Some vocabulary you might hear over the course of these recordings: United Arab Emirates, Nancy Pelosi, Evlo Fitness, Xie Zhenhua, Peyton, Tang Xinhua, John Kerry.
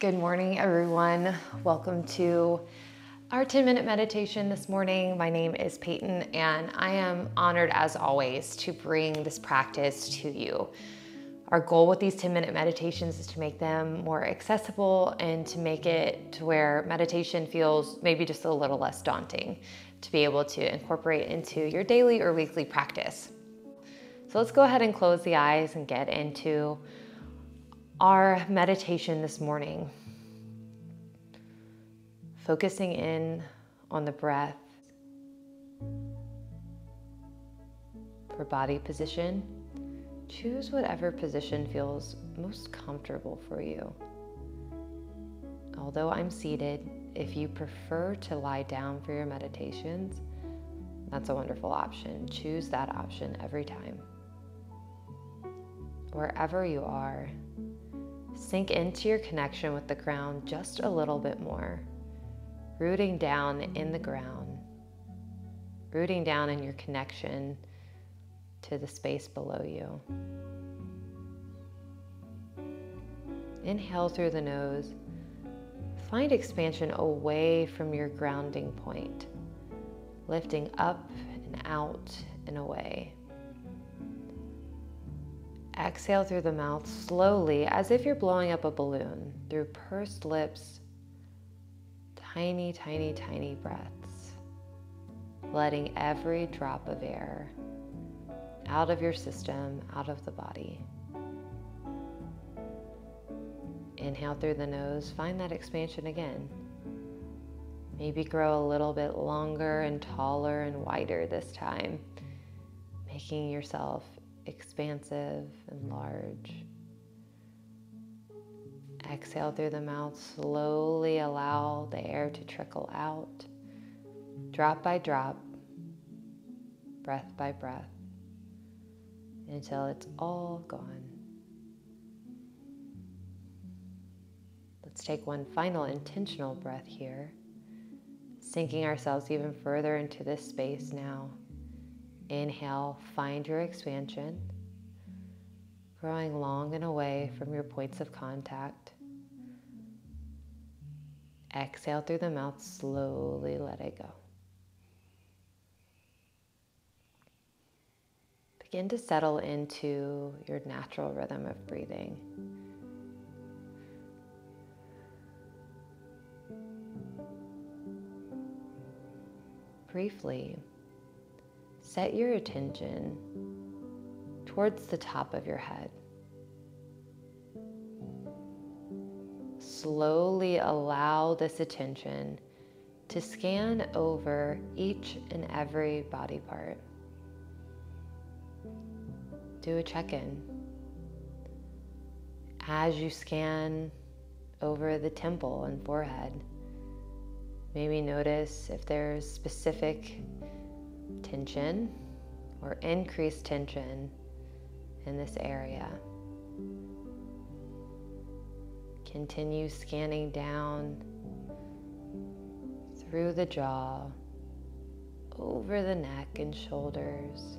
Good morning, everyone. Welcome to our 10-minute meditation this morning. My name is Peyton, and I am honored, as always, to bring this practice to you. Our goal with these 10-minute meditations is to make them more accessible and to make it to where meditation feels maybe just a little less daunting to be able to incorporate into your daily or weekly practice. So let's go ahead and close the eyes and get into our meditation this morning, focusing in on the breath for body position. Choose whatever position feels most comfortable for you. Although I'm seated, if you prefer to lie down for your meditations, that's a wonderful option. Choose that option every time. Wherever you are, sink into your connection with the ground just a little bit more, rooting down in the ground, rooting down in your connection to the space below you. Inhale through the nose. Find expansion away from your grounding point, lifting up and out and away. Exhale through the mouth slowly, as if you're blowing up a balloon, through pursed lips, tiny, tiny, tiny breaths, letting every drop of air out of your system, out of the body. Inhale through the nose, find that expansion again. Maybe grow a little bit longer and taller and wider this time, making yourself expansive and large. Exhale through the mouth, slowly allow the air to trickle out, drop by drop, breath by breath, until it's all gone. Let's take one final intentional breath here, sinking ourselves even further into this space now. Inhale, find your expansion, growing long and away from your points of contact. Exhale through the mouth, slowly let it go. Begin to settle into your natural rhythm of breathing. Briefly, set your attention towards the top of your head. Slowly allow this attention to scan over each and every body part. Do a check-in. As you scan over the temple and forehead, maybe notice if there's specific tension or increased tension in this area. Continue scanning down through the jaw, over the neck and shoulders,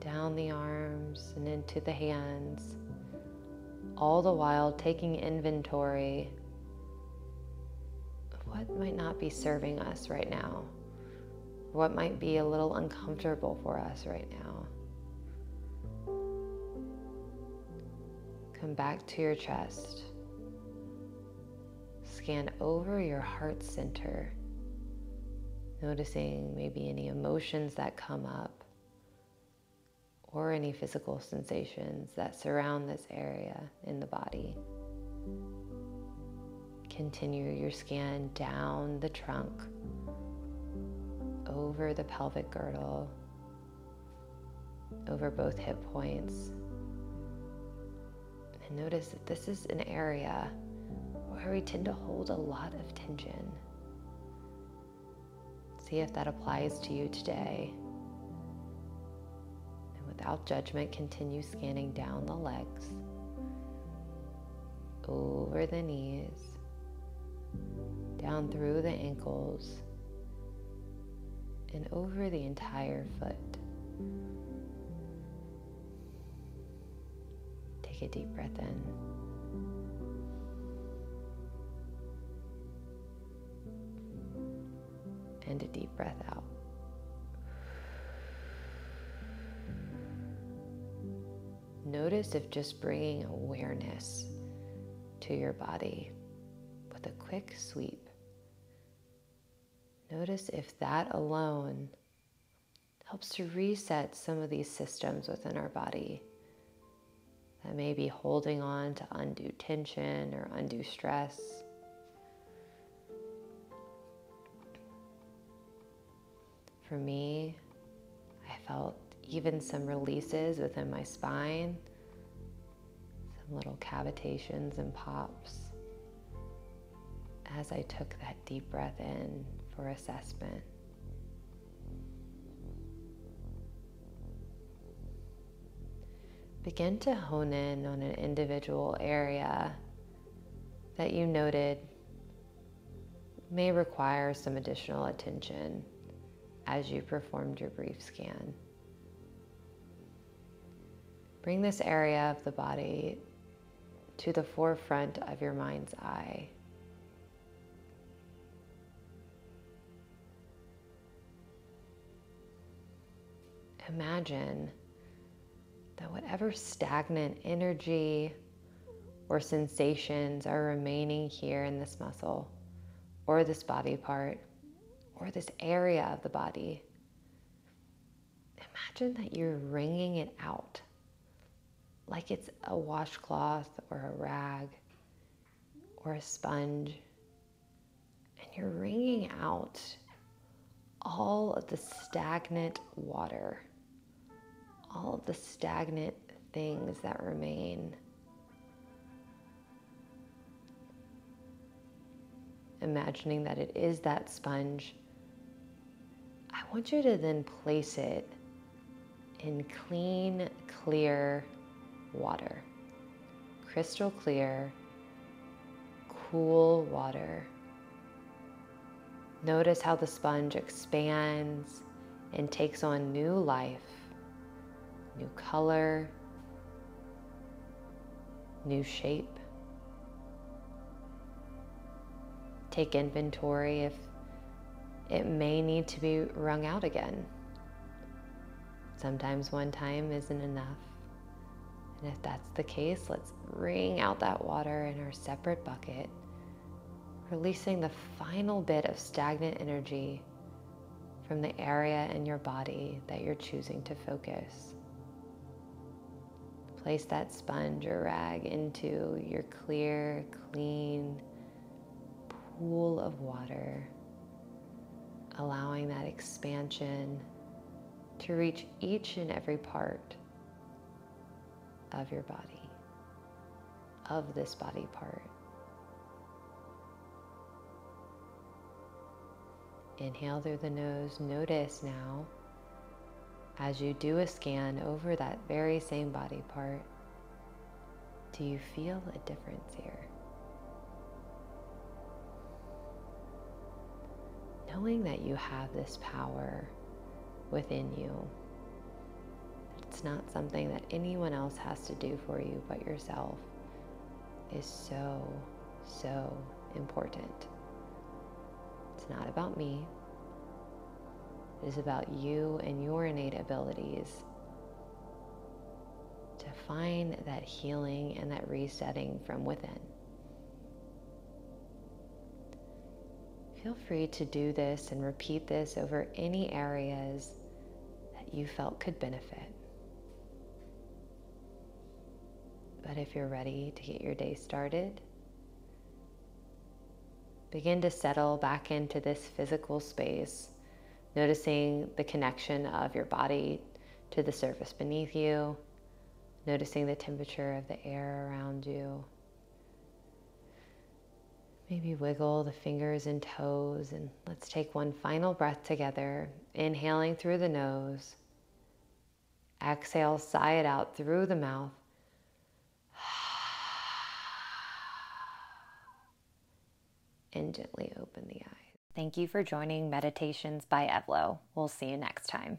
down the arms and into the hands, all the while taking inventory of what might not be serving us right now. What might be a little uncomfortable for us right now. Come back to your chest. Scan over your heart center, noticing maybe any emotions that come up or any physical sensations that surround this area in the body. Continue your scan down the trunk, over the pelvic girdle, over both hip points, And notice that this is an area where we tend to hold a lot of tension. See if that applies to you today. And without judgment, continue scanning down the legs, over the knees, down through the ankles, and over the entire foot. Take a deep breath in. And a deep breath out. Notice if just bringing awareness to your body with a quick sweep. Notice if that alone helps to reset some of these systems within our body that may be holding on to undue tension or undue stress. For me, I felt even some releases within my spine, some little cavitations and pops, as I took that deep breath in for assessment. Begin to hone in on an individual area that you noted may require some additional attention as you performed your brief scan. Bring this area of the body to the forefront of your mind's eye. Imagine that whatever stagnant energy or sensations are remaining here in this muscle or this body part or this area of the body, imagine that you're wringing it out like it's a washcloth or a rag or a sponge, and you're wringing out all of the stagnant water, all of the stagnant things that remain. Imagining that it is that sponge, I want you to then place it in clean, clear water, crystal clear, cool water. Notice how the sponge expands and takes on new life, new color, new shape. Take inventory if it may need to be wrung out again. Sometimes one time isn't enough. And if that's the case, let's wring out that water in our separate bucket, releasing the final bit of stagnant energy from the area in your body that you're choosing to focus. Place that sponge or rag into your clear, clean pool of water, allowing that expansion to reach each and every part of your body, of this body part. Inhale through the nose. Notice now, as you do a scan over that very same body part, do you feel a difference here? Knowing that you have this power within you. It's not something that anyone else has to do for you but yourself, is so, so important. It's not about me. It is about you and your innate abilities to find that healing and that resetting from within. Feel free to do this and repeat this over any areas that you felt could benefit. But if you're ready to get your day started, begin to settle back into this physical space, noticing the connection of your body to the surface beneath you, noticing the temperature of the air around you. Maybe wiggle the fingers and toes, and let's take one final breath together. Inhaling through the nose. Exhale, sigh it out through the mouth. And gently open the eyes. Thank you for joining Meditations by Evlo. We'll see you next time.